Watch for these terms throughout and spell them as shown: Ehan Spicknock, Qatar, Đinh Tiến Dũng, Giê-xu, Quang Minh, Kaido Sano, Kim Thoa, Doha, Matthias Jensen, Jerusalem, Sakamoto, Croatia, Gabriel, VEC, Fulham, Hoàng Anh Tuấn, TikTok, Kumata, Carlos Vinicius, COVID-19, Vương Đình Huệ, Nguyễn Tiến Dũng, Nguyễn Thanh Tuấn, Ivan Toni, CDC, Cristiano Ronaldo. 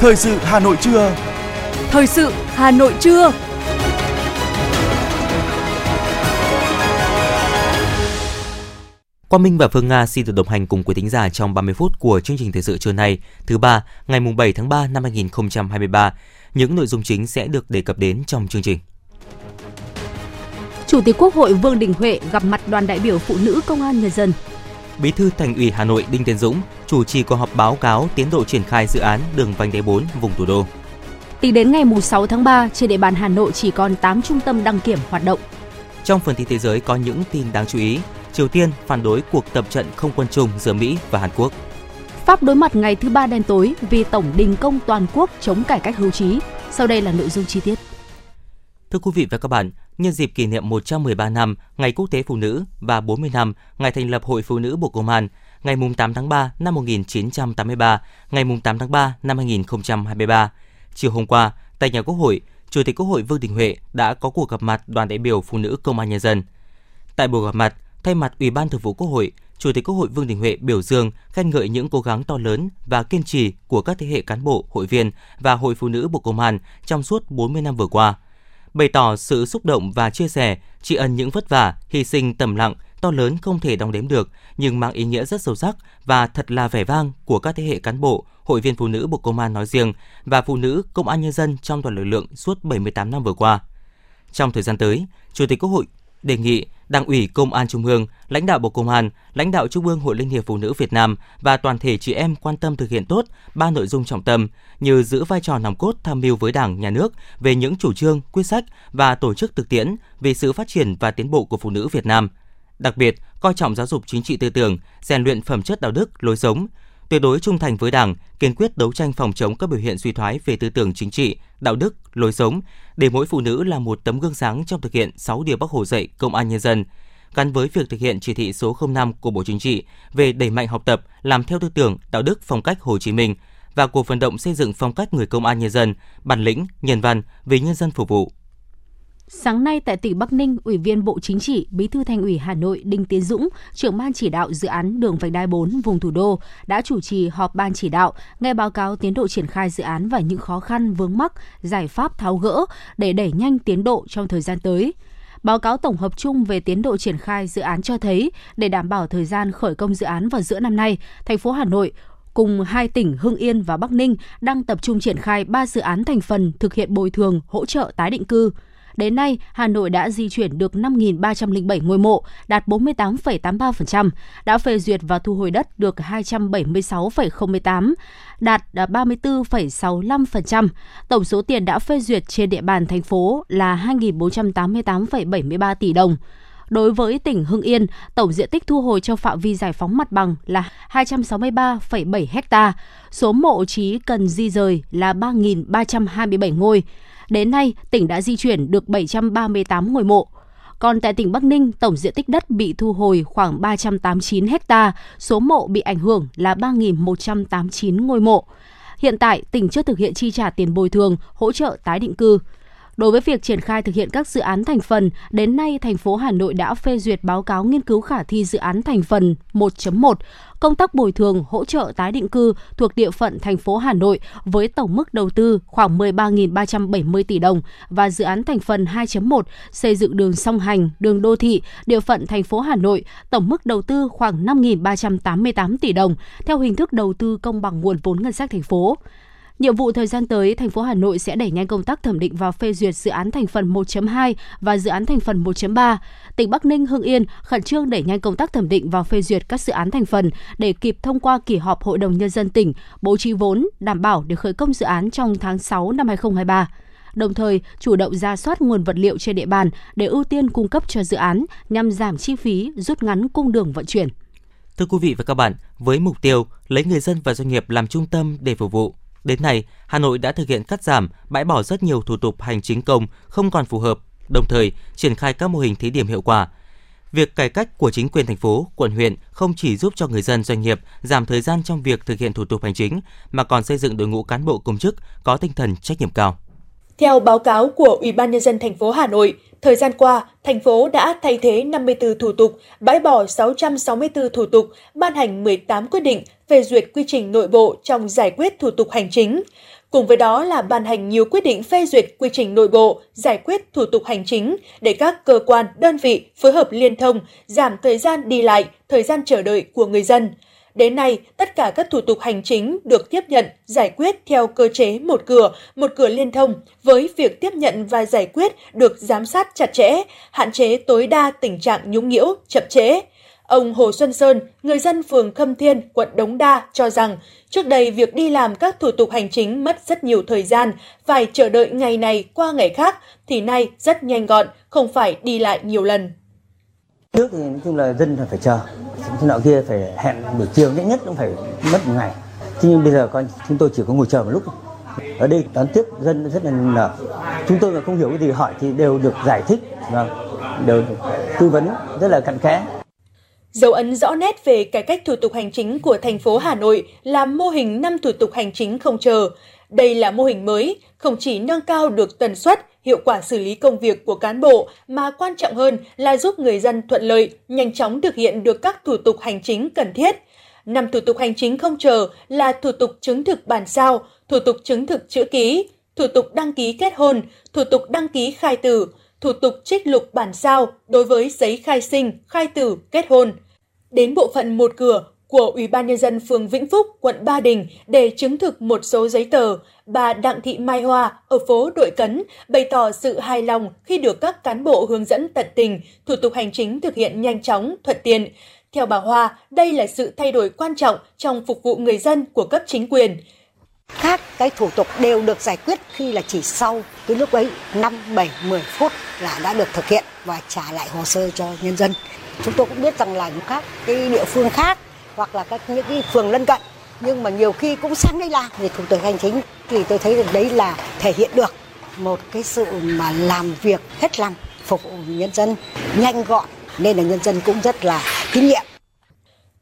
Thời sự Hà Nội trưa. Thời sự Hà Nội trưa. Quang Minh và Phương Nga xin được đồng hành cùng quý thính giả trong 30 phút của chương trình thời sự trưa nay, thứ ba, ngày 7 tháng 3 năm 2023. Những nội dung chính sẽ được đề cập đến trong chương trình. Chủ tịch Quốc hội Vương Đình Huệ gặp mặt đoàn đại biểu phụ nữ Công an Nhân dân. Bí thư Thành ủy Hà Nội Đinh Tiến Dũng chủ trì cuộc họp báo cáo tiến độ triển khai dự án đường vành đai 4 vùng thủ đô. Tính đến ngày 6 tháng 3, trên địa bàn Hà Nội chỉ còn 8 trung tâm đăng kiểm hoạt động. Trong phần tin thế giới có những tin đáng chú ý. Triều Tiên phản đối cuộc tập trận không quân chung giữa Mỹ và Hàn Quốc. Pháp đối mặt ngày thứ ba đen tối vì tổng đình công toàn quốc chống cải cách hưu trí. Sau đây là nội dung chi tiết. Thưa quý vị và các bạn, nhân dịp kỷ niệm 113 năm Ngày Quốc tế Phụ nữ và 40 năm Ngày thành lập Hội Phụ nữ Bộ Công an, ngày 8 tháng 3 năm 1983, ngày 8 tháng 3 năm 2023. Chiều hôm qua, tại nhà Quốc hội, Chủ tịch Quốc hội Vương Đình Huệ đã có cuộc gặp mặt đoàn đại biểu Phụ nữ Công an Nhân dân. Tại buổi gặp mặt, thay mặt Ủy ban Thường vụ Quốc hội, Chủ tịch Quốc hội Vương Đình Huệ biểu dương, khen ngợi những cố gắng to lớn và kiên trì của các thế hệ cán bộ, hội viên và Hội Phụ nữ Bộ Công an trong suốt 40 năm vừa qua. Bày tỏ sự xúc động và chia sẻ, tri ân những vất vả, hy sinh tầm lặng, to lớn không thể đong đếm được, nhưng mang ý nghĩa rất sâu sắc và thật là vẻ vang của các thế hệ cán bộ, hội viên phụ nữ Bộ Công an nói riêng và phụ nữ Công an Nhân dân trong toàn lực lượng suốt 78 năm vừa qua. Trong thời gian tới, Chủ tịch Quốc hội đề nghị Đảng ủy Công an Trung ương, lãnh đạo Bộ Công an, lãnh đạo Trung ương Hội Liên hiệp Phụ nữ Việt Nam và toàn thể chị em quan tâm thực hiện tốt ba nội dung trọng tâm như giữ vai trò nòng cốt tham mưu với Đảng, Nhà nước về những chủ trương, quyết sách và tổ chức thực tiễn vì sự phát triển và tiến bộ của phụ nữ Việt Nam. Đặc biệt, coi trọng giáo dục chính trị tư tưởng, rèn luyện phẩm chất đạo đức, lối sống, tuyệt đối trung thành với Đảng, kiên quyết đấu tranh phòng chống các biểu hiện suy thoái về tư tưởng chính trị, đạo đức, lối sống, để mỗi phụ nữ là một tấm gương sáng trong thực hiện 6 điều Bác Hồ dạy Công an Nhân dân, gắn với việc thực hiện chỉ thị số 05 của Bộ Chính trị về đẩy mạnh học tập, làm theo tư tưởng, đạo đức, phong cách Hồ Chí Minh và cuộc vận động xây dựng phong cách người Công an Nhân dân, bản lĩnh, nhân văn, vì nhân dân phục vụ. Sáng nay tại tỉnh Bắc Ninh, Ủy viên Bộ Chính trị, Bí thư Thành ủy Hà Nội Đinh Tiến Dũng, trưởng ban chỉ đạo dự án đường vành đai 4 vùng thủ đô đã chủ trì họp ban chỉ đạo, nghe báo cáo tiến độ triển khai dự án và những khó khăn vướng mắc, giải pháp tháo gỡ để đẩy nhanh tiến độ trong thời gian tới. Báo cáo tổng hợp chung về tiến độ triển khai dự án cho thấy, để đảm bảo thời gian khởi công dự án vào giữa năm nay, thành phố Hà Nội cùng hai tỉnh Hưng Yên và Bắc Ninh đang tập trung triển khai 3 dự án thành phần thực hiện bồi thường, hỗ trợ tái định cư. Đến nay, Hà Nội đã di chuyển được 5.307 ngôi mộ, đạt 48,83%, đã phê duyệt và thu hồi đất được 276,08, đạt 34,65%. Tổng số tiền đã phê duyệt trên địa bàn thành phố là 2.488,73 tỷ đồng. Đối với tỉnh Hưng Yên, tổng diện tích thu hồi cho phạm vi giải phóng mặt bằng là 263,7 ha, số mộ chí cần di rời là 3.327 ngôi. Đến nay, tỉnh đã di chuyển được 738 ngôi mộ. Còn tại tỉnh Bắc Ninh, tổng diện tích đất bị thu hồi khoảng 389 ha, số mộ bị ảnh hưởng là 3.189 ngôi mộ. Hiện tại, tỉnh chưa thực hiện chi trả tiền bồi thường, hỗ trợ tái định cư. Đối với việc triển khai thực hiện các dự án thành phần, đến nay thành phố Hà Nội đã phê duyệt báo cáo nghiên cứu khả thi dự án thành phần 1.1, công tác bồi thường hỗ trợ tái định cư thuộc địa phận thành phố Hà Nội với tổng mức đầu tư khoảng 13.370 tỷ đồng và dự án thành phần 2.1 xây dựng đường song hành, đường đô thị, địa phận thành phố Hà Nội tổng mức đầu tư khoảng 5.388 tỷ đồng theo hình thức đầu tư công bằng nguồn vốn ngân sách thành phố. Nhiệm vụ thời gian tới, thành phố Hà Nội sẽ đẩy nhanh công tác thẩm định và phê duyệt dự án thành phần 1.2 và dự án thành phần 1.3. Tỉnh Bắc Ninh, Hưng Yên khẩn trương đẩy nhanh công tác thẩm định và phê duyệt các dự án thành phần để kịp thông qua kỳ họp Hội đồng Nhân dân tỉnh, bố trí vốn, đảm bảo để khởi công dự án trong tháng 6 năm 2023. Đồng thời, chủ động rà soát nguồn vật liệu trên địa bàn để ưu tiên cung cấp cho dự án nhằm giảm chi phí, rút ngắn cung đường vận chuyển. Thưa quý vị và các bạn, với mục tiêu lấy người dân và doanh nghiệp làm trung tâm để phục vụ, đến nay, Hà Nội đã thực hiện cắt giảm, bãi bỏ rất nhiều thủ tục hành chính công không còn phù hợp, đồng thời triển khai các mô hình thí điểm hiệu quả. Việc cải cách của chính quyền thành phố, quận huyện không chỉ giúp cho người dân doanh nghiệp giảm thời gian trong việc thực hiện thủ tục hành chính, mà còn xây dựng đội ngũ cán bộ công chức có tinh thần trách nhiệm cao. Theo báo cáo của Ủy ban Nhân dân thành phố Hà Nội, Thời gian qua, thành phố đã thay thế 54 thủ tục, bãi bỏ 664 thủ tục, ban hành 18 quyết định phê duyệt quy trình nội bộ trong giải quyết thủ tục hành chính. Cùng với đó là ban hành nhiều quyết định phê duyệt quy trình nội bộ, giải quyết thủ tục hành chính để các cơ quan, đơn vị phối hợp liên thông, giảm thời gian đi lại, thời gian chờ đợi của người dân. Đến nay, tất cả các thủ tục hành chính được tiếp nhận, giải quyết theo cơ chế một cửa liên thông, với việc tiếp nhận và giải quyết được giám sát chặt chẽ, hạn chế tối đa tình trạng nhũng nhiễu, chậm trễ. Ông Hồ Xuân Sơn, người dân phường Khâm Thiên, quận Đống Đa cho rằng, trước đây việc đi làm các thủ tục hành chính mất rất nhiều thời gian, phải chờ đợi ngày này qua ngày khác, thì nay rất nhanh gọn, không phải đi lại nhiều lần. Trước thì nói chung là dân phải chờ, thế nọ kia phải hẹn buổi chiều nhất cũng phải mất một ngày. Thế nhưng bây giờ chúng tôi chỉ có ngồi chờ một lúc. Ở đây đón tiếp dân rất là nở. Chúng tôi mà không hiểu cái gì hỏi thì đều được giải thích, đều được tư vấn rất là cặn kẽ. Dấu ấn rõ nét về cải cách thủ tục hành chính của thành phố Hà Nội là mô hình 5 thủ tục hành chính không chờ. Đây là mô hình mới, không chỉ nâng cao được tần suất, hiệu quả xử lý công việc của cán bộ, mà quan trọng hơn là giúp người dân thuận lợi, nhanh chóng thực hiện được các thủ tục hành chính cần thiết. 5 thủ tục hành chính không chờ là thủ tục chứng thực bản sao, thủ tục chứng thực chữ ký, thủ tục đăng ký kết hôn, thủ tục đăng ký khai tử, thủ tục trích lục bản sao đối với giấy khai sinh, khai tử, kết hôn. Đến bộ phận một cửa của Ủy ban Nhân dân phường Vĩnh Phúc, quận Ba Đình để chứng thực một số giấy tờ, bà Đặng Thị Mai Hoa ở phố Đội Cấn bày tỏ sự hài lòng khi được các cán bộ hướng dẫn tận tình, thủ tục hành chính thực hiện nhanh chóng, thuận tiện. Theo bà Hoa, đây là sự thay đổi quan trọng trong phục vụ người dân của cấp chính quyền. Các cái thủ tục đều được giải quyết khi là chỉ sau cái lúc ấy 5, 7, 10 phút là đã được thực hiện và trả lại hồ sơ cho nhân dân. Chúng tôi cũng biết rằng là các cái địa phương khác hoặc là những cái phường lân cận, nhưng mà nhiều khi cũng sáng đây làm về thủ tục hành chính thì tôi thấy đấy là thể hiện được một cái sự mà làm việc hết lòng phục vụ nhân dân nhanh gọn, nên là nhân dân cũng rất là tín nhiệm.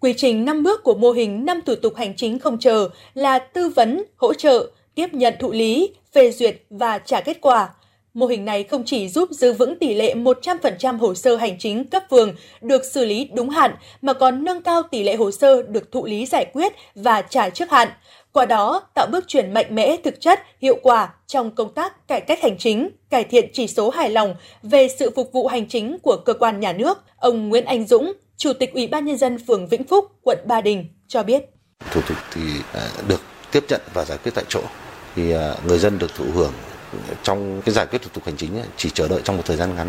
Quy trình 5 bước của mô hình 5 thủ tục hành chính không chờ là tư vấn, hỗ trợ, tiếp nhận thụ lý, phê duyệt và trả kết quả. Mô hình này không chỉ giúp giữ vững tỷ lệ 100% hồ sơ hành chính cấp phường được xử lý đúng hạn, mà còn nâng cao tỷ lệ hồ sơ được thụ lý giải quyết và trả trước hạn. Qua đó, tạo bước chuyển mạnh mẽ thực chất, hiệu quả trong công tác cải cách hành chính, cải thiện chỉ số hài lòng về sự phục vụ hành chính của cơ quan nhà nước. Ông Nguyễn Anh Dũng, Chủ tịch Ủy ban Nhân dân phường Vĩnh Phúc, quận Ba Đình cho biết. Thủ tục thì được tiếp nhận và giải quyết tại chỗ, thì người dân được thụ hưởng trong cái giải quyết thủ tục hành chính chỉ chờ đợi trong một thời gian ngắn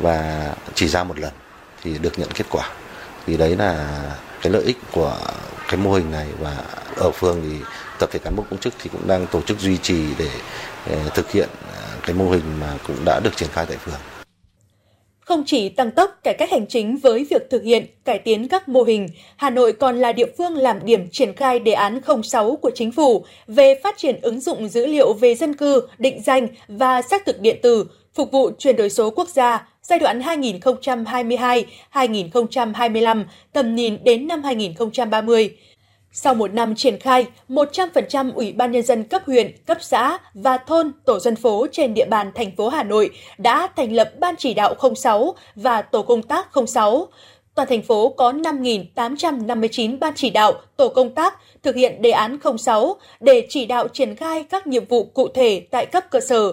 và chỉ ra một lần thì được nhận kết quả. Thì đấy là cái lợi ích của cái mô hình này, và ở phường thì tập thể cán bộ công chức thì cũng đang tổ chức duy trì để thực hiện cái mô hình mà cũng đã được triển khai tại phường. Không chỉ tăng tốc cải cách hành chính với việc thực hiện, cải tiến các mô hình, Hà Nội còn là địa phương làm điểm triển khai đề án 06 của Chính phủ về phát triển ứng dụng dữ liệu về dân cư, định danh và xác thực điện tử, phục vụ chuyển đổi số quốc gia giai đoạn 2022-2025, tầm nhìn đến năm 2030. Sau một năm triển khai, 100% Ủy ban Nhân dân cấp huyện, cấp xã và thôn, tổ dân phố trên địa bàn thành phố Hà Nội đã thành lập Ban chỉ đạo 06 và Tổ công tác 06. Toàn thành phố có 5.859 ban chỉ đạo, tổ công tác thực hiện đề án 06 để chỉ đạo triển khai các nhiệm vụ cụ thể tại cấp cơ sở.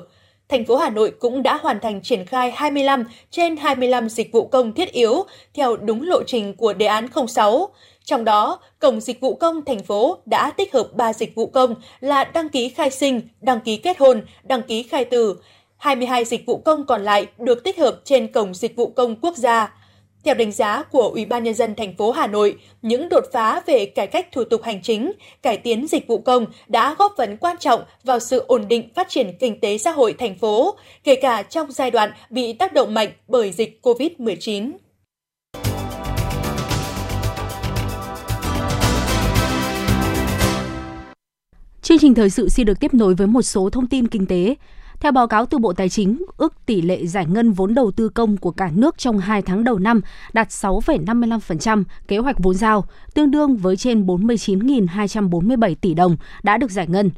Thành phố Hà Nội cũng đã hoàn thành triển khai 25 trên 25 dịch vụ công thiết yếu theo đúng lộ trình của đề án 06. Trong đó, Cổng Dịch vụ Công thành phố đã tích hợp 3 dịch vụ công là đăng ký khai sinh, đăng ký kết hôn, đăng ký khai tử. 22 dịch vụ công còn lại được tích hợp trên Cổng Dịch vụ Công Quốc gia. Theo đánh giá của Ủy ban Nhân dân thành phố Hà Nội, những đột phá về cải cách thủ tục hành chính, cải tiến dịch vụ công đã góp phần quan trọng vào sự ổn định phát triển kinh tế xã hội thành phố, kể cả trong giai đoạn bị tác động mạnh bởi dịch COVID-19. Chương trình thời sự xin được tiếp nối với một số thông tin kinh tế. Theo báo cáo từ Bộ Tài chính, ước tỷ lệ giải ngân vốn đầu tư công của cả nước trong 2 tháng đầu năm đạt 6,55% kế hoạch vốn giao, tương đương với trên 49.247 tỷ đồng đã được giải ngân.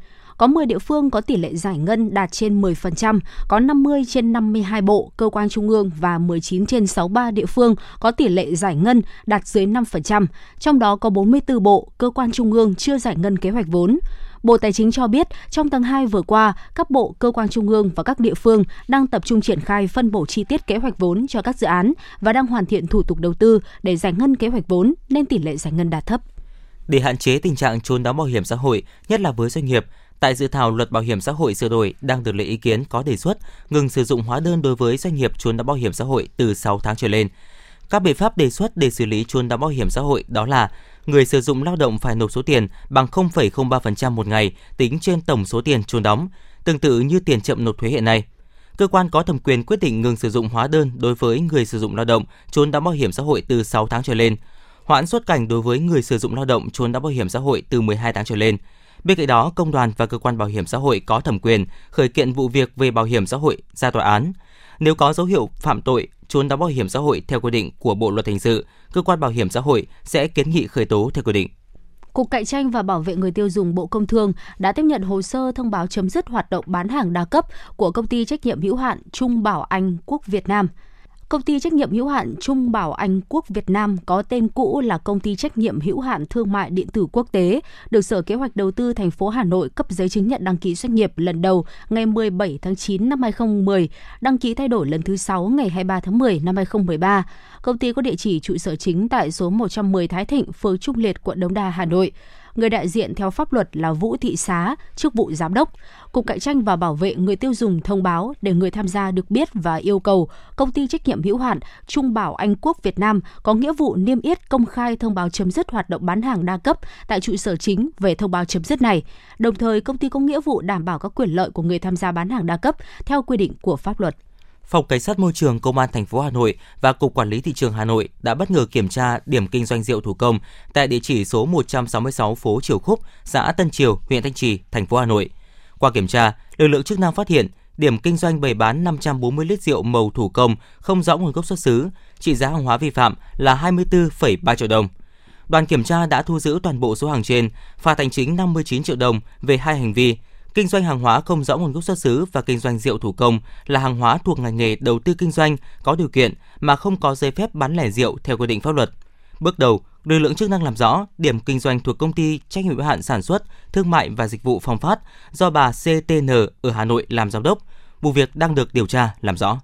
Có 10 địa phương có tỷ lệ giải ngân đạt trên 10%, có 50 trên 52 bộ, cơ quan trung ương và 19 trên 63 địa phương có tỷ lệ giải ngân đạt dưới 5%, trong đó có 44 bộ, cơ quan trung ương chưa giải ngân kế hoạch vốn. Bộ Tài chính cho biết, trong tháng 2 vừa qua, các bộ, cơ quan trung ương và các địa phương đang tập trung triển khai phân bổ chi tiết kế hoạch vốn cho các dự án và đang hoàn thiện thủ tục đầu tư để giải ngân kế hoạch vốn nên tỷ lệ giải ngân đạt thấp. Để hạn chế tình trạng trốn đóng bảo hiểm xã hội, nhất là với doanh nghiệp, tại dự thảo Luật Bảo hiểm xã hội sửa đổi đang được lấy ý kiến có đề xuất ngừng sử dụng hóa đơn đối với doanh nghiệp trốn đóng bảo hiểm xã hội từ 6 tháng trở lên. Các biện pháp đề xuất để xử lý trốn đóng bảo hiểm xã hội đó là: người sử dụng lao động phải nộp số tiền bằng 0,03% một ngày tính trên tổng số tiền trốn đóng, tương tự như tiền chậm nộp thuế hiện nay. Cơ quan có thẩm quyền quyết định ngừng sử dụng hóa đơn đối với người sử dụng lao động trốn đóng bảo hiểm xã hội từ 6 tháng trở lên, hoãn xuất cảnh đối với người sử dụng lao động trốn đóng bảo hiểm xã hội từ 12 tháng trở lên. Bên cạnh đó, công đoàn và cơ quan bảo hiểm xã hội có thẩm quyền khởi kiện vụ việc về bảo hiểm xã hội ra tòa án. Nếu có dấu hiệu phạm tội trốn đóng bảo hiểm xã hội theo quy định của Bộ Luật Hình sự, cơ quan bảo hiểm xã hội sẽ kiến nghị khởi tố theo quy định. Cục Cạnh tranh và Bảo vệ người tiêu dùng Bộ Công Thương đã tiếp nhận hồ sơ thông báo chấm dứt hoạt động bán hàng đa cấp của công ty trách nhiệm hữu hạn Trung Bảo Anh Quốc Việt Nam. Công ty trách nhiệm hữu hạn Trung Bảo Anh Quốc Việt Nam có tên cũ là Công ty trách nhiệm hữu hạn Thương mại điện tử Quốc tế, được Sở Kế hoạch Đầu tư thành phố Hà Nội cấp giấy chứng nhận đăng ký doanh nghiệp lần đầu ngày 17 tháng 9 năm 2010, đăng ký thay đổi lần thứ 6 ngày 23 tháng 10 năm 2013. Công ty có địa chỉ trụ sở chính tại số 110 Thái Thịnh, phường Trung Liệt, quận Đống Đa, Hà Nội. Người đại diện theo pháp luật là Vũ Thị Xá, chức vụ giám đốc. Cục Cạnh tranh và Bảo vệ người tiêu dùng thông báo để người tham gia được biết và yêu cầu công ty trách nhiệm hữu hạn Trung Bảo Anh Quốc Việt Nam có nghĩa vụ niêm yết công khai thông báo chấm dứt hoạt động bán hàng đa cấp tại trụ sở chính về thông báo chấm dứt này. Đồng thời, công ty có nghĩa vụ đảm bảo các quyền lợi của người tham gia bán hàng đa cấp theo quy định của pháp luật. Phòng Cảnh sát Môi trường Công an thành phố Hà Nội và Cục Quản lý Thị trường Hà Nội đã bất ngờ kiểm tra điểm kinh doanh rượu thủ công tại địa chỉ số 166 phố Triều Khúc, xã Tân Triều, huyện Thanh Trì, thành phố Hà Nội. Qua kiểm tra, lực lượng chức năng phát hiện điểm kinh doanh bày bán 540 lít rượu màu thủ công không rõ nguồn gốc xuất xứ, trị giá hàng hóa vi phạm là 24,3 triệu đồng. Đoàn kiểm tra đã thu giữ toàn bộ số hàng trên, phạt hành chính 59 triệu đồng về hai hành vi: kinh doanh hàng hóa không rõ nguồn gốc xuất xứ và kinh doanh rượu thủ công là hàng hóa thuộc ngành nghề đầu tư kinh doanh có điều kiện mà không có giấy phép bán lẻ rượu theo quy định pháp luật. Bước đầu, lực lượng chức năng làm rõ điểm kinh doanh thuộc công ty trách nhiệm hữu hạn sản xuất, thương mại và dịch vụ Phong Phát do bà CTN ở Hà Nội làm giám đốc. Vụ việc đang được điều tra làm rõ.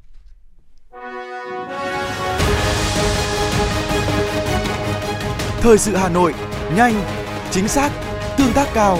Thời sự Hà Nội, nhanh, chính xác, tương tác cao.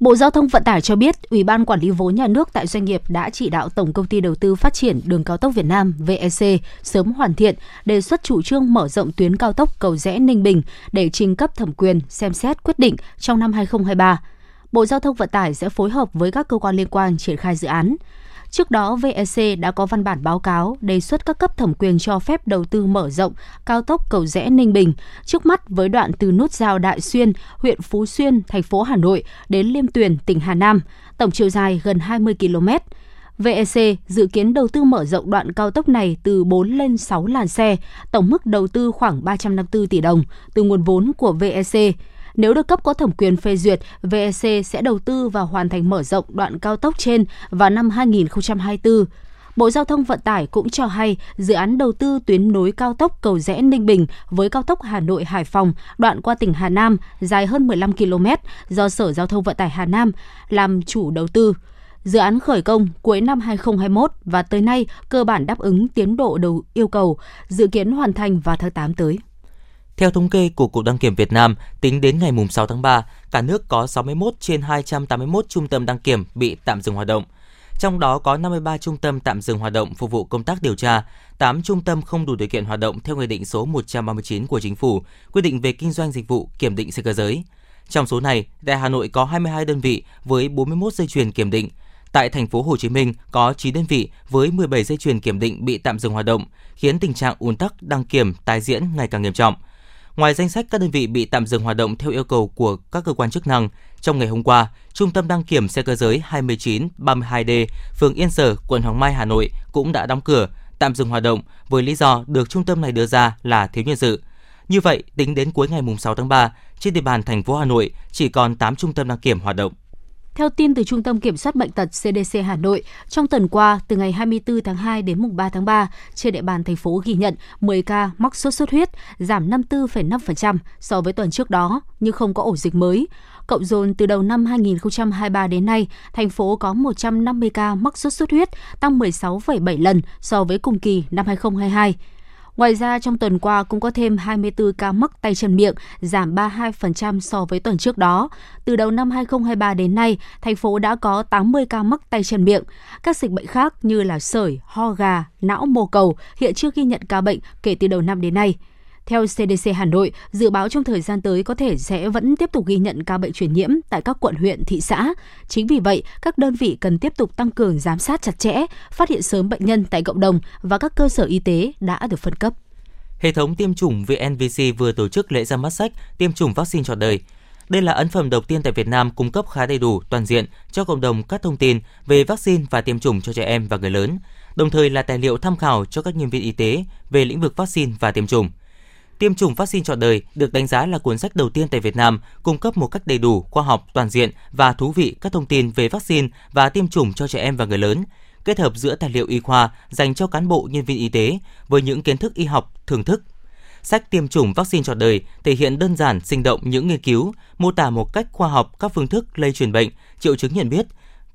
Bộ Giao thông Vận tải cho biết, Ủy ban Quản lý vốn nhà nước tại doanh nghiệp đã chỉ đạo Tổng công ty Đầu tư Phát triển Đường cao tốc Việt Nam VEC sớm hoàn thiện đề xuất chủ trương mở rộng tuyến cao tốc Cầu Giẽ - Ninh Bình để trình cấp thẩm quyền xem xét quyết định trong năm 2023. Bộ Giao thông Vận tải sẽ phối hợp với các cơ quan liên quan triển khai dự án. Trước đó, VEC đã có văn bản báo cáo đề xuất các cấp thẩm quyền cho phép đầu tư mở rộng cao tốc Cầu Giẽ - Ninh Bình, trước mắt với đoạn từ nút giao Đại Xuyên, huyện Phú Xuyên, thành phố Hà Nội đến Liêm Tuyền, tỉnh Hà Nam, tổng chiều dài gần 20 km. VEC dự kiến đầu tư mở rộng đoạn cao tốc này từ 4 lên 6 làn xe, tổng mức đầu tư khoảng 354 tỷ đồng từ nguồn vốn của VEC. Nếu được cấp có thẩm quyền phê duyệt, VEC sẽ đầu tư và hoàn thành mở rộng đoạn cao tốc trên vào năm 2024. Bộ Giao thông Vận tải cũng cho hay dự án đầu tư tuyến nối cao tốc Cầu Giẽ - Ninh Bình với cao tốc Hà Nội - Hải Phòng, đoạn qua tỉnh Hà Nam dài hơn 15 km do Sở Giao thông Vận tải Hà Nam làm chủ đầu tư. Dự án khởi công cuối năm 2021 và tới nay cơ bản đáp ứng tiến độ đầu yêu cầu, dự kiến hoàn thành vào tháng 8 tới. Theo thống kê của Cục Đăng kiểm Việt Nam, tính đến ngày 6 tháng 3, cả nước có 61 trên 281 trung tâm đăng kiểm bị tạm dừng hoạt động. Trong đó có 53 trung tâm tạm dừng hoạt động phục vụ công tác điều tra, 8 trung tâm không đủ điều kiện hoạt động theo Nghị định số 139 của Chính phủ, quy định về kinh doanh dịch vụ kiểm định xe cơ giới. Trong số này, tại Hà Nội có 22 đơn vị với 41 dây chuyền kiểm định. Tại thành phố Hồ Chí Minh có 9 đơn vị với 17 dây chuyền kiểm định bị tạm dừng hoạt động, khiến tình trạng ùn tắc đăng kiểm tái diễn ngày càng nghiêm trọng. Ngoài danh sách các đơn vị bị tạm dừng hoạt động theo yêu cầu của các cơ quan chức năng, trong ngày hôm qua, Trung tâm đăng kiểm xe cơ giới 2932D, phường Yên Sở, quận Hoàng Mai, Hà Nội cũng đã đóng cửa, tạm dừng hoạt động với lý do được trung tâm này đưa ra là thiếu nhân sự. Như vậy, tính đến cuối ngày 6 tháng 3, trên địa bàn thành phố Hà Nội chỉ còn 8 trung tâm đăng kiểm hoạt động. Theo tin từ Trung tâm Kiểm soát Bệnh tật CDC Hà Nội, trong tuần qua, từ ngày 24 tháng 2 đến mùng 3 tháng 3, trên địa bàn thành phố ghi nhận 10 ca mắc sốt xuất huyết, giảm 54,5% so với tuần trước đó, nhưng không có ổ dịch mới. Cộng dồn từ đầu năm 2023 đến nay, thành phố có 150 ca mắc sốt xuất huyết, tăng 16,7 lần so với cùng kỳ năm 2022. Ngoài ra, trong tuần qua cũng có thêm 24 ca mắc tay chân miệng, giảm 32% so với tuần trước đó. Từ đầu năm 2023 đến nay, thành phố đã có 80 ca mắc tay chân miệng. Các dịch bệnh khác như là sởi, ho gà, não mô cầu hiện chưa ghi nhận ca bệnh kể từ đầu năm đến nay. Theo CDC Hà Nội, dự báo trong thời gian tới có thể sẽ vẫn tiếp tục ghi nhận ca bệnh truyền nhiễm tại các quận, huyện, thị xã. Chính vì vậy, các đơn vị cần tiếp tục tăng cường giám sát chặt chẽ, phát hiện sớm bệnh nhân tại cộng đồng và các cơ sở y tế đã được phân cấp. Hệ thống tiêm chủng VNVC vừa tổ chức lễ ra mắt sách tiêm chủng vaccine trọn đời. Đây là ấn phẩm đầu tiên tại Việt Nam cung cấp khá đầy đủ, toàn diện cho cộng đồng các thông tin về vaccine và tiêm chủng cho trẻ em và người lớn, đồng thời là tài liệu tham khảo cho các nhân viên y tế về lĩnh vực vaccine và tiêm chủng. Tiêm chủng vaccine trọn đời được đánh giá là cuốn sách đầu tiên tại Việt Nam cung cấp một cách đầy đủ, khoa học, toàn diện và thú vị các thông tin về vaccine và tiêm chủng cho trẻ em và người lớn, kết hợp giữa tài liệu y khoa dành cho cán bộ nhân viên y tế với những kiến thức y học thưởng thức. Sách tiêm chủng vaccine trọn đời thể hiện đơn giản, sinh động những nghiên cứu, mô tả một cách khoa học các phương thức lây truyền bệnh, triệu chứng nhận biết,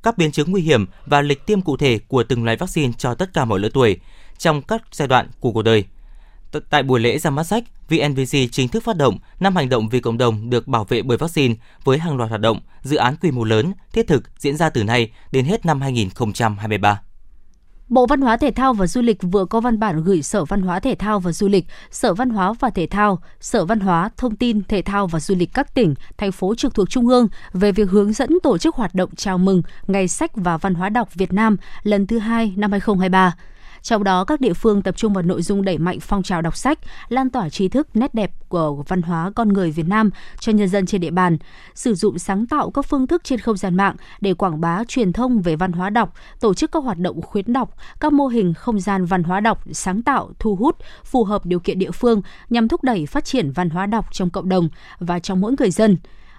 các biến chứng nguy hiểm và lịch tiêm cụ thể của từng loại vaccine cho tất cả mọi lứa tuổi trong các giai đoạn của cuộc đời. Tại buổi lễ ra mắt sách, VNVC chính thức phát động năm hành động vì cộng đồng được bảo vệ bởi vaccine với hàng loạt hoạt động, dự án quy mô lớn, thiết thực diễn ra từ nay đến hết năm 2023. Bộ Văn hóa Thể thao và Du lịch vừa có văn bản gửi Sở Văn hóa Thể thao và Du lịch, Sở Văn hóa và Thể thao, Sở Văn hóa, Thông tin, Thể thao và Du lịch các tỉnh, thành phố trực thuộc Trung ương về việc hướng dẫn tổ chức hoạt động chào mừng Ngày sách và Văn hóa đọc Việt Nam lần thứ 2 năm 2023. Trong đó, các địa phương tập trung vào nội dung đẩy mạnh phong trào đọc sách, lan tỏa tri thức, nét đẹp của văn hóa con người Việt Nam cho nhân dân trên địa bàn, sử dụng sáng tạo các phương thức trên không gian mạng để quảng bá truyền thông về văn hóa đọc, tổ chức các hoạt động khuyến đọc, các mô hình không gian văn hóa đọc sáng tạo, thu hút, phù hợp điều kiện địa phương nhằm thúc đẩy phát triển văn hóa đọc trong cộng đồng và trong mỗi người dân.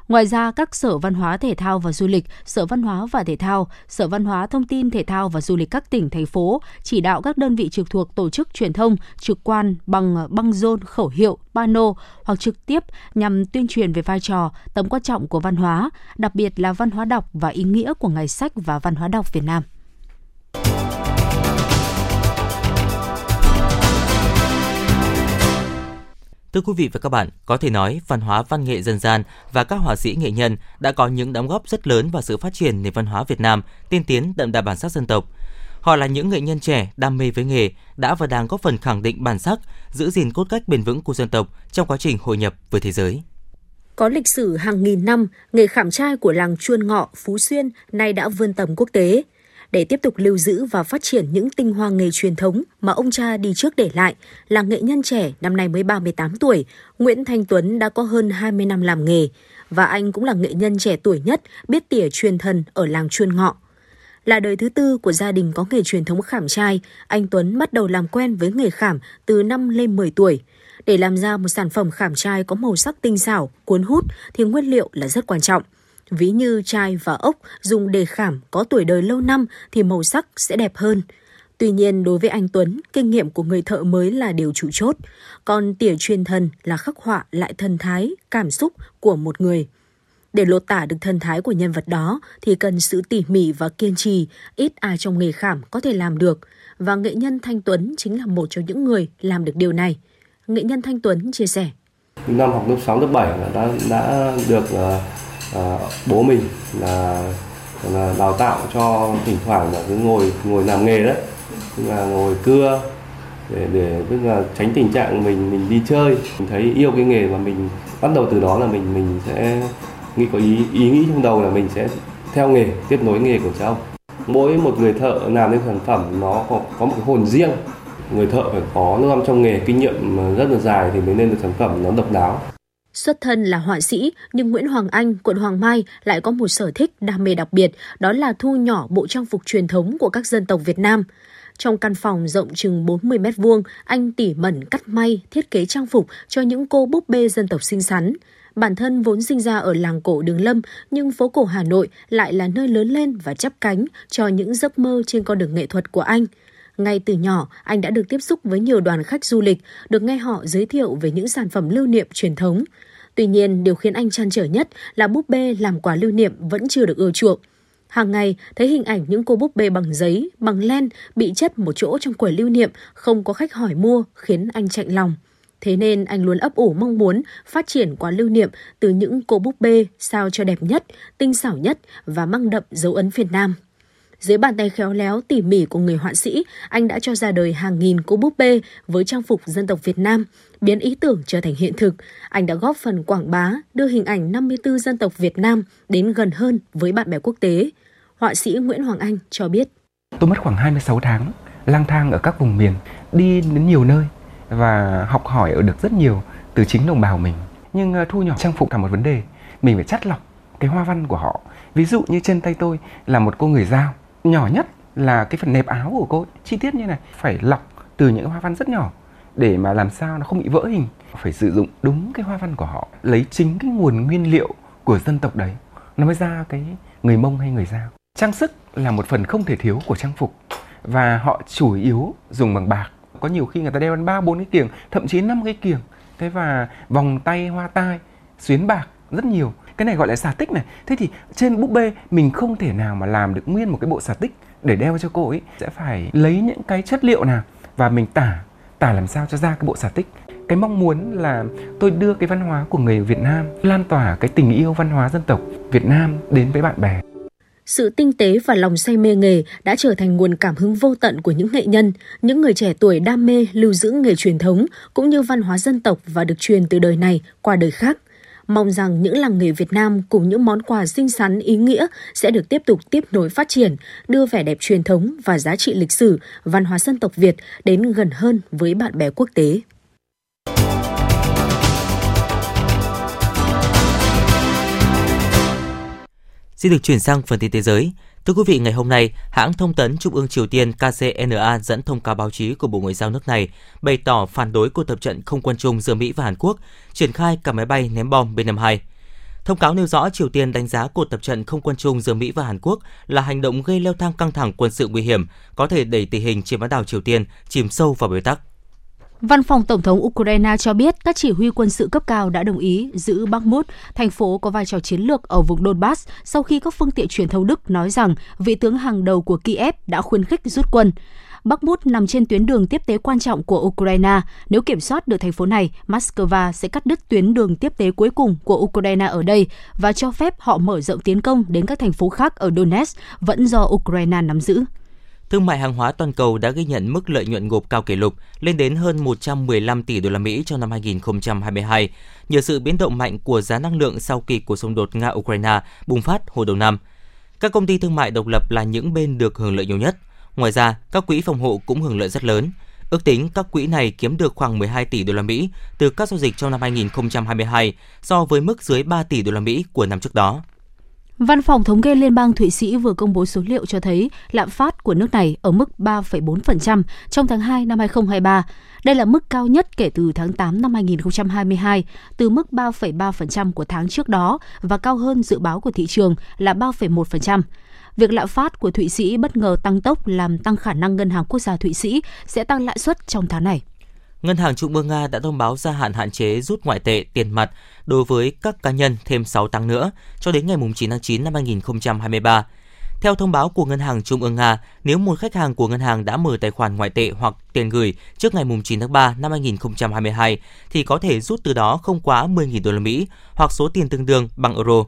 Ngoài ra, các Sở Văn hóa Thể thao và Du lịch, Sở Văn hóa và Thể thao, Sở Văn hóa Thông tin Thể thao và Du lịch các tỉnh, thành phố chỉ đạo các đơn vị trực thuộc tổ chức truyền thông trực quan bằng băng rôn, khẩu hiệu, pano hoặc trực tiếp nhằm tuyên truyền về vai trò, tầm quan trọng của văn hóa, đặc biệt là văn hóa đọc và ý nghĩa của Ngày sách và Văn hóa đọc Việt Nam. Thưa quý vị và các bạn, có thể nói văn hóa văn nghệ dân gian và các họa sĩ nghệ nhân đã có những đóng góp rất lớn vào sự phát triển nền văn hóa Việt Nam tiên tiến, đậm đà bản sắc dân tộc. Họ là những nghệ nhân trẻ đam mê với nghề, đã và đang góp phần khẳng định bản sắc, giữ gìn cốt cách bền vững của dân tộc trong quá trình hội nhập với thế giới. Có lịch sử hàng nghìn năm, nghề khảm trai của làng Chuôn Ngọ, Phú Xuyên nay đã vươn tầm quốc tế. Để tiếp tục lưu giữ và phát triển những tinh hoa nghề truyền thống mà ông cha đi trước để lại, là nghệ nhân trẻ năm nay mới 38 tuổi, Nguyễn Thanh Tuấn đã có hơn 20 năm làm nghề, và anh cũng là nghệ nhân trẻ tuổi nhất biết tỉa truyền thần ở làng Chuôn Ngọ. Là đời thứ tư của gia đình có nghề truyền thống khảm trai, anh Tuấn bắt đầu làm quen với nghề khảm từ năm lên 10 tuổi. Để làm ra một sản phẩm khảm trai có màu sắc tinh xảo, cuốn hút thì nguyên liệu là rất quan trọng. Ví như chai và ốc dùng để khảm có tuổi đời lâu năm thì màu sắc sẽ đẹp hơn. Tuy nhiên, đối với anh Tuấn, kinh nghiệm của người thợ mới là điều chủ chốt. Còn tỉa truyền thần là khắc họa lại thần thái, cảm xúc của một người. Để lột tả được thần thái của nhân vật đó thì cần sự tỉ mỉ và kiên trì, ít ai trong nghề khảm có thể làm được. Và nghệ nhân Thanh Tuấn chính là một trong những người làm được điều này. Nghệ nhân Thanh Tuấn chia sẻ. Năm học lớp 6, lớp 7 đã được... bố mình là đào tạo cho thỉnh thoảng là cứ ngồi làm nghề đấy, tức là ngồi cưa để tức là tránh tình trạng mình đi chơi, mình thấy yêu cái nghề và mình bắt đầu từ đó là mình sẽ nghĩ có ý nghĩ trong đầu là mình sẽ theo nghề, tiếp nối nghề của cha ông. Mỗi một người thợ làm nên sản phẩm nó có một cái hồn riêng, người thợ phải có lâu năm trong nghề, kinh nghiệm rất là dài thì mới nên được sản phẩm nó độc đáo. Xuất thân là họa sĩ, nhưng Nguyễn Hoàng Anh, quận Hoàng Mai lại có một sở thích đam mê đặc biệt, đó là thu nhỏ bộ trang phục truyền thống của các dân tộc Việt Nam. Trong căn phòng rộng chừng 40 m2, anh tỉ mẩn cắt may, thiết kế trang phục cho những cô búp bê dân tộc xinh xắn. Bản thân vốn sinh ra ở làng cổ Đường Lâm, nhưng phố cổ Hà Nội lại là nơi lớn lên và chắp cánh cho những giấc mơ trên con đường nghệ thuật của anh. Ngay từ nhỏ, anh đã được tiếp xúc với nhiều đoàn khách du lịch, được nghe họ giới thiệu về những sản phẩm lưu niệm truyền thống. Tuy nhiên, điều khiến anh trăn trở nhất là búp bê làm quà lưu niệm vẫn chưa được ưa chuộng. Hàng ngày, thấy hình ảnh những cô búp bê bằng giấy, bằng len bị chất một chỗ trong quầy lưu niệm, không có khách hỏi mua khiến anh chạnh lòng. Thế nên anh luôn ấp ủ mong muốn phát triển quà lưu niệm từ những cô búp bê sao cho đẹp nhất, tinh xảo nhất và mang đậm dấu ấn Việt Nam. Dưới bàn tay khéo léo tỉ mỉ của người họa sĩ, anh đã cho ra đời hàng nghìn cô búp bê với trang phục dân tộc Việt Nam, biến ý tưởng trở thành hiện thực. Anh đã góp phần quảng bá, đưa hình ảnh 54 dân tộc Việt Nam đến gần hơn với bạn bè quốc tế. Họa sĩ Nguyễn Hoàng Anh cho biết: Tôi mất khoảng 26 tháng lang thang ở các vùng miền, đi đến nhiều nơi và học hỏi ở được rất nhiều từ chính đồng bào mình. Nhưng thu nhỏ trang phục cả một vấn đề, mình phải chắt lọc cái hoa văn của họ. Ví dụ như trên tay tôi là một cô người Dao. Nhỏ nhất là cái phần nẹp áo của cô, chi tiết như này, phải lọc từ những hoa văn rất nhỏ để mà làm sao nó không bị vỡ hình. Phải sử dụng đúng cái hoa văn của họ, lấy chính cái nguồn nguyên liệu của dân tộc đấy, nó mới ra cái người Mông hay người Dao. Trang sức là một phần không thể thiếu của trang phục và họ chủ yếu dùng bằng bạc. Có nhiều khi người ta đeo 3-4 cái kiềng, thậm chí 5 cái kiềng. Thế và vòng tay, hoa tai, xuyến bạc rất nhiều. Cái này gọi là xà tích này. Thế thì trên búp bê mình không thể nào mà làm được nguyên một cái bộ xà tích để đeo cho cô ấy. Sẽ phải lấy những cái chất liệu nào và mình tả làm sao cho ra cái bộ xà tích. Cái mong muốn là tôi đưa cái văn hóa của người Việt Nam, lan tỏa cái tình yêu văn hóa dân tộc Việt Nam đến với bạn bè. Sự tinh tế và lòng say mê nghề đã trở thành nguồn cảm hứng vô tận của những nghệ nhân, những người trẻ tuổi đam mê lưu giữ nghề truyền thống cũng như văn hóa dân tộc và được truyền từ đời này qua đời khác. Mong rằng những làng nghề Việt Nam cùng những món quà xinh xắn ý nghĩa sẽ được tiếp tục tiếp nối phát triển, đưa vẻ đẹp truyền thống và giá trị lịch sử, văn hóa dân tộc Việt đến gần hơn với bạn bè quốc tế. Xin được chuyển sang phần tin thế giới. Thưa quý vị, ngày hôm nay, hãng thông tấn Trung ương Triều Tiên KCNA dẫn thông cáo báo chí của Bộ Ngoại giao nước này bày tỏ phản đối cuộc tập trận không quân chung giữa Mỹ và Hàn Quốc triển khai cả máy bay ném bom B-52. Thông cáo nêu rõ Triều Tiên đánh giá cuộc tập trận không quân chung giữa Mỹ và Hàn Quốc là hành động gây leo thang căng thẳng quân sự nguy hiểm, có thể đẩy tình hình trên bán đảo Triều Tiên chìm sâu vào bế tắc. Văn phòng Tổng thống Ukraine cho biết các chỉ huy quân sự cấp cao đã đồng ý giữ Bakhmut, thành phố có vai trò chiến lược ở vùng Donbass, sau khi các phương tiện truyền thông Đức nói rằng vị tướng hàng đầu của Kiev đã khuyến khích rút quân. Bakhmut nằm trên tuyến đường tiếp tế quan trọng của Ukraine. Nếu kiểm soát được thành phố này, Moscow sẽ cắt đứt tuyến đường tiếp tế cuối cùng của Ukraine ở đây và cho phép họ mở rộng tiến công đến các thành phố khác ở Donetsk vẫn do Ukraine nắm giữ. Thương mại hàng hóa toàn cầu đã ghi nhận mức lợi nhuận gộp cao kỷ lục lên đến hơn 115 tỷ đô la Mỹ trong năm 2022, nhờ sự biến động mạnh của giá năng lượng sau kỳ cuộc xung đột Nga-Ukraine bùng phát hồi đầu năm. Các công ty thương mại độc lập là những bên được hưởng lợi nhiều nhất. Ngoài ra, các quỹ phòng hộ cũng hưởng lợi rất lớn. Ước tính các quỹ này kiếm được khoảng 12 tỷ đô la Mỹ từ các giao dịch trong năm 2022 so với mức dưới 3 tỷ đô la Mỹ của năm trước đó. Văn phòng Thống kê Liên bang Thụy Sĩ vừa công bố số liệu cho thấy lạm phát của nước này ở mức 3,4% trong tháng 2 năm 2023. Đây là mức cao nhất kể từ tháng 8 năm 2022, từ mức 3,3% của tháng trước đó và cao hơn dự báo của thị trường là 3,1%. Việc lạm phát của Thụy Sĩ bất ngờ tăng tốc làm tăng khả năng Ngân hàng Quốc gia Thụy Sĩ sẽ tăng lãi suất trong tháng này. Ngân hàng Trung ương Nga đã thông báo gia hạn hạn chế rút ngoại tệ tiền mặt đối với các cá nhân thêm 6 tháng nữa, cho đến ngày 9 tháng 9 năm 2023. Theo thông báo của Ngân hàng Trung ương Nga, nếu một khách hàng của ngân hàng đã mở tài khoản ngoại tệ hoặc tiền gửi trước ngày 9 tháng 3 năm 2022, thì có thể rút từ đó không quá 10.000 đô la Mỹ hoặc số tiền tương đương bằng euro.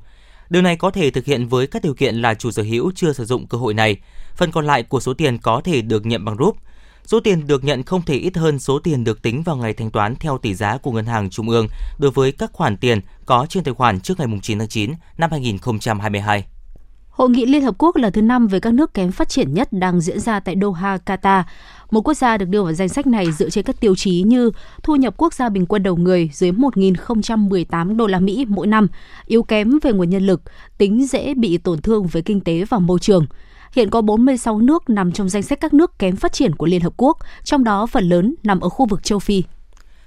Điều này có thể thực hiện với các điều kiện là chủ sở hữu chưa sử dụng cơ hội này. Phần còn lại của số tiền có thể được nhận bằng rúp. Số tiền được nhận không thể ít hơn số tiền được tính vào ngày thanh toán theo tỷ giá của Ngân hàng Trung ương đối với các khoản tiền có trên tài khoản trước ngày 9 tháng 9 năm 2022. Hội nghị Liên Hợp Quốc lần thứ 5 về các nước kém phát triển nhất đang diễn ra tại Doha, Qatar. Một quốc gia được đưa vào danh sách này dựa trên các tiêu chí như thu nhập quốc gia bình quân đầu người dưới 1.018 đô la Mỹ mỗi năm, yếu kém về nguồn nhân lực, tính dễ bị tổn thương với kinh tế và môi trường. Hiện có 46 nước nằm trong danh sách các nước kém phát triển của Liên Hợp Quốc, trong đó phần lớn nằm ở khu vực châu Phi.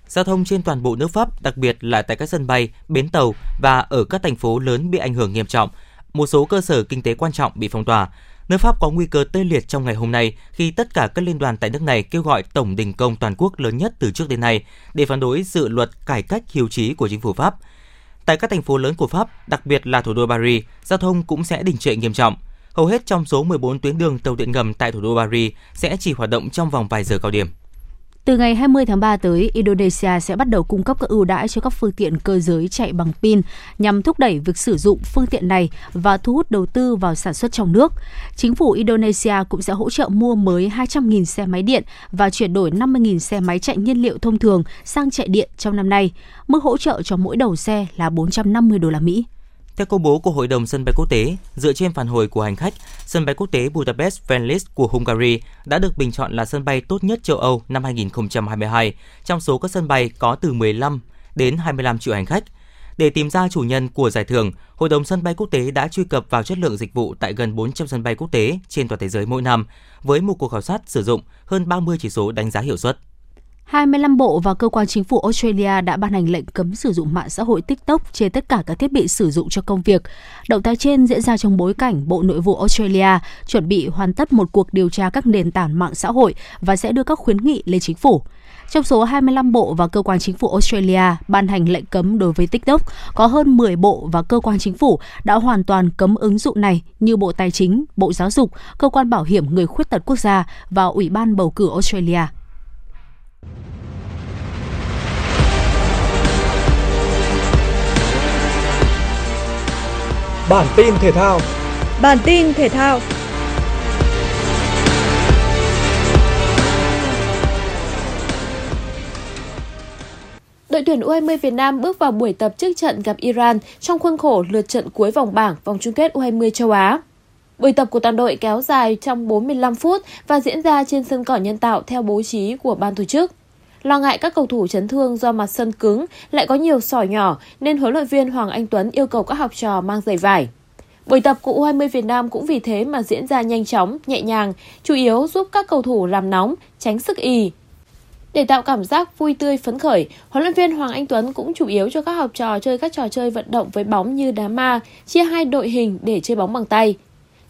Giao thông trên toàn bộ nước Pháp, đặc biệt là tại các sân bay, bến tàu và ở các thành phố lớn bị ảnh hưởng nghiêm trọng. Một số cơ sở kinh tế quan trọng bị phong tỏa. Nước Pháp có nguy cơ tê liệt trong ngày hôm nay khi tất cả các liên đoàn tại nước này kêu gọi tổng đình công toàn quốc lớn nhất từ trước đến nay để phản đối dự luật cải cách hưu trí của chính phủ Pháp. Tại các thành phố lớn của Pháp, đặc biệt là thủ đô Paris, giao thông cũng sẽ đình trệ nghiêm trọng. Hầu hết trong số 14 tuyến đường tàu điện ngầm tại thủ đô Paris sẽ chỉ hoạt động trong vòng vài giờ cao điểm. Từ ngày 20 tháng 3 tới, Indonesia sẽ bắt đầu cung cấp các ưu đãi cho các phương tiện cơ giới chạy bằng pin nhằm thúc đẩy việc sử dụng phương tiện này và thu hút đầu tư vào sản xuất trong nước. Chính phủ Indonesia cũng sẽ hỗ trợ mua mới 200.000 xe máy điện và chuyển đổi 50.000 xe máy chạy nhiên liệu thông thường sang chạy điện trong năm nay. Mức hỗ trợ cho mỗi đầu xe là 450 đô la Mỹ. Theo công bố của Hội đồng Sân bay Quốc tế, dựa trên phản hồi của hành khách, sân bay quốc tế Budapest Ferenc Liszt của Hungary đã được bình chọn là sân bay tốt nhất châu Âu năm 2022, trong số các sân bay có từ 15 đến 25 triệu hành khách. Để tìm ra chủ nhân của giải thưởng, Hội đồng Sân bay Quốc tế đã truy cập vào chất lượng dịch vụ tại gần 400 sân bay quốc tế trên toàn thế giới mỗi năm, với một cuộc khảo sát sử dụng hơn 30 chỉ số đánh giá hiệu suất. 25 bộ và cơ quan chính phủ Australia đã ban hành lệnh cấm sử dụng mạng xã hội TikTok trên tất cả các thiết bị sử dụng cho công việc. Động thái trên diễn ra trong bối cảnh Bộ Nội vụ Australia chuẩn bị hoàn tất một cuộc điều tra các nền tảng mạng xã hội và sẽ đưa các khuyến nghị lên chính phủ. Trong số 25 bộ và cơ quan chính phủ Australia ban hành lệnh cấm đối với TikTok, có hơn 10 bộ và cơ quan chính phủ đã hoàn toàn cấm ứng dụng này như Bộ Tài chính, Bộ Giáo dục, Cơ quan Bảo hiểm Người khuyết tật quốc gia và Ủy ban Bầu cử Australia. Bản tin thể thao. Đội tuyển U20 Việt Nam bước vào buổi tập trước trận gặp Iran trong khuôn khổ lượt trận cuối vòng bảng vòng chung kết U20 châu Á. Buổi tập của toàn đội kéo dài trong 45 phút và diễn ra trên sân cỏ nhân tạo theo bố trí của ban tổ chức. Lo ngại các cầu thủ chấn thương do mặt sân cứng lại có nhiều sỏi nhỏ nên huấn luyện viên Hoàng Anh Tuấn yêu cầu các học trò mang giày vải. Buổi tập của U20 Việt Nam cũng vì thế mà diễn ra nhanh chóng, nhẹ nhàng, chủ yếu giúp các cầu thủ làm nóng, tránh sức ì. Để tạo cảm giác vui tươi phấn khởi, huấn luyện viên Hoàng Anh Tuấn cũng chủ yếu cho các học trò chơi các trò chơi vận động với bóng như đá ma, chia hai đội hình để chơi bóng bằng tay.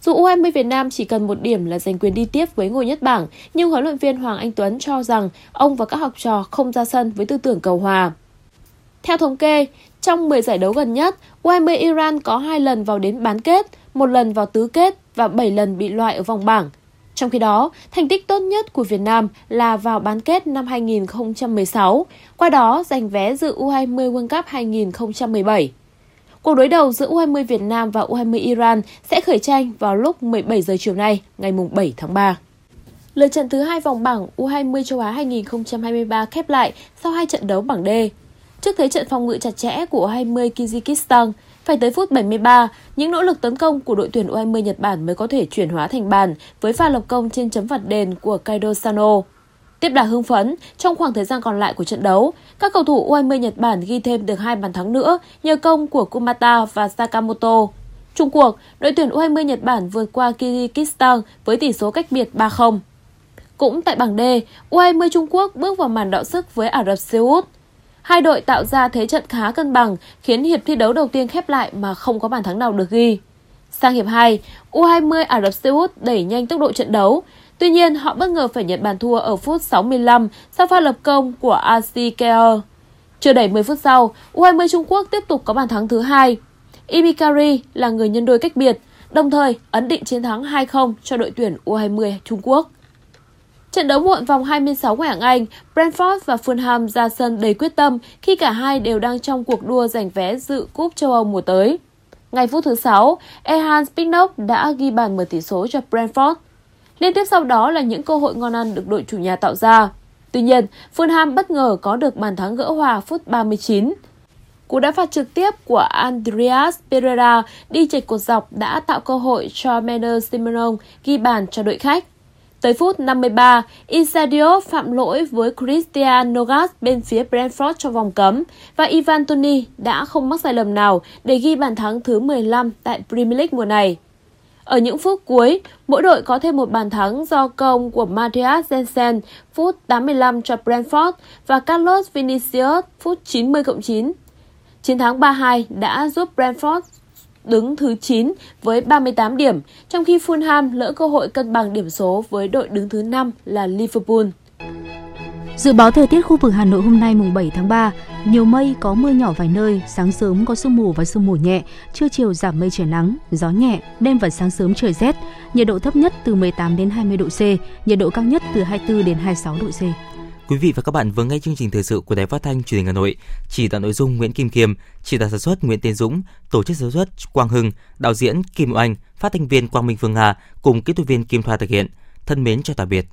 Dù U20 Việt Nam chỉ cần một điểm là giành quyền đi tiếp với ngôi nhất bảng, nhưng huấn luyện viên Hoàng Anh Tuấn cho rằng ông và các học trò không ra sân với tư tưởng cầu hòa. Theo thống kê, trong 10 giải đấu gần nhất, U20 Iran có 2 lần vào đến bán kết, 1 lần vào tứ kết và 7 lần bị loại ở vòng bảng. Trong khi đó, thành tích tốt nhất của Việt Nam là vào bán kết năm 2016, qua đó giành vé dự U20 World Cup 2017. Cuộc đối đầu giữa U20 Việt Nam và U20 Iran sẽ khởi tranh vào lúc 17 giờ chiều nay, ngày 7 tháng 3. Lượt trận thứ 2 vòng bảng U20 châu Á 2023 khép lại sau 2 trận đấu bảng D. Trước thế trận phòng ngự chặt chẽ của U20 Kyrgyzstan, phải tới phút 73, những nỗ lực tấn công của đội tuyển U20 Nhật Bản mới có thể chuyển hóa thành bàn với pha lập công trên chấm phạt đền của Kaido Sano. Tiếp đà hưng phấn, trong khoảng thời gian còn lại của trận đấu, các cầu thủ U20 Nhật Bản ghi thêm được 2 bàn thắng nữa nhờ công của Kumata và Sakamoto. Chung cuộc, đội tuyển U20 Nhật Bản vượt qua Kyrgyzstan với tỷ số cách biệt 3-0. Cũng tại bảng D, U20 Trung Quốc bước vào màn đọ sức với Ả Rập Xê Út. Hai đội tạo ra thế trận khá cân bằng, khiến hiệp thi đấu đầu tiên khép lại mà không có bàn thắng nào được ghi. Sang hiệp 2, U20 Ả Rập Xê Út đẩy nhanh tốc độ trận đấu. Tuy nhiên, họ bất ngờ phải nhận bàn thua ở phút 65 sau pha lập công của Asikere. Chưa đầy 10 phút sau, U20 Trung Quốc tiếp tục có bàn thắng thứ 2. Ibikari là người nhân đôi cách biệt, đồng thời ấn định chiến thắng 2-0 cho đội tuyển U20 Trung Quốc. Trận đấu muộn vòng 26 ngoại hạng Anh, Brentford và Fulham ra sân đầy quyết tâm khi cả hai đều đang trong cuộc đua giành vé dự Cúp châu Âu mùa tới. Ngay phút thứ 6, Ehan Spicknock đã ghi bàn mở tỷ số cho Brentford. Liên tiếp sau đó là những cơ hội ngon ăn được đội chủ nhà tạo ra. Tuy nhiên, Fulham bất ngờ có được bàn thắng gỡ hòa phút 39. Cú đá phạt trực tiếp của Andreas Pereira đi chệch cột dọc đã tạo cơ hội cho Mendes Simão ghi bàn cho đội khách. Tới phút 53, Isadio phạm lỗi với Cristiano Ronaldo bên phía Brentford trong vòng cấm và Ivan Toni đã không mắc sai lầm nào để ghi bàn thắng thứ 15 tại Premier League mùa này. Ở những phút cuối, mỗi đội có thêm một bàn thắng do công của Matthias Jensen phút 85 cho Brentford và Carlos Vinicius phút 90+9. Chiến thắng 3-2 đã giúp Brentford đứng thứ 9 với 38 điểm, trong khi Fulham lỡ cơ hội cân bằng điểm số với đội đứng thứ 5 là Liverpool. Dự báo thời tiết khu vực Hà Nội hôm nay mùng 7 tháng 3, nhiều mây, có mưa nhỏ vài nơi, sáng sớm có sương mù và sương mù nhẹ, trưa chiều giảm mây trời nắng, gió nhẹ, đêm và sáng sớm trời rét, nhiệt độ thấp nhất từ 18 đến 20 độ C, nhiệt độ cao nhất từ 24 đến 26 độ C. Quý vị và các bạn vừa nghe chương trình thời sự của Đài Phát thanh Truyền hình Hà Nội, chỉ đạo nội dung Nguyễn Kim Kiêm, chỉ đạo sản xuất Nguyễn Tiến Dũng, tổ chức sản xuất Quang Hưng, đạo diễn Kim Oanh, phát thanh viên Quang Minh Phương Hà cùng kỹ thuật viên Kim Thoa thực hiện. Thân mến chào tạm biệt.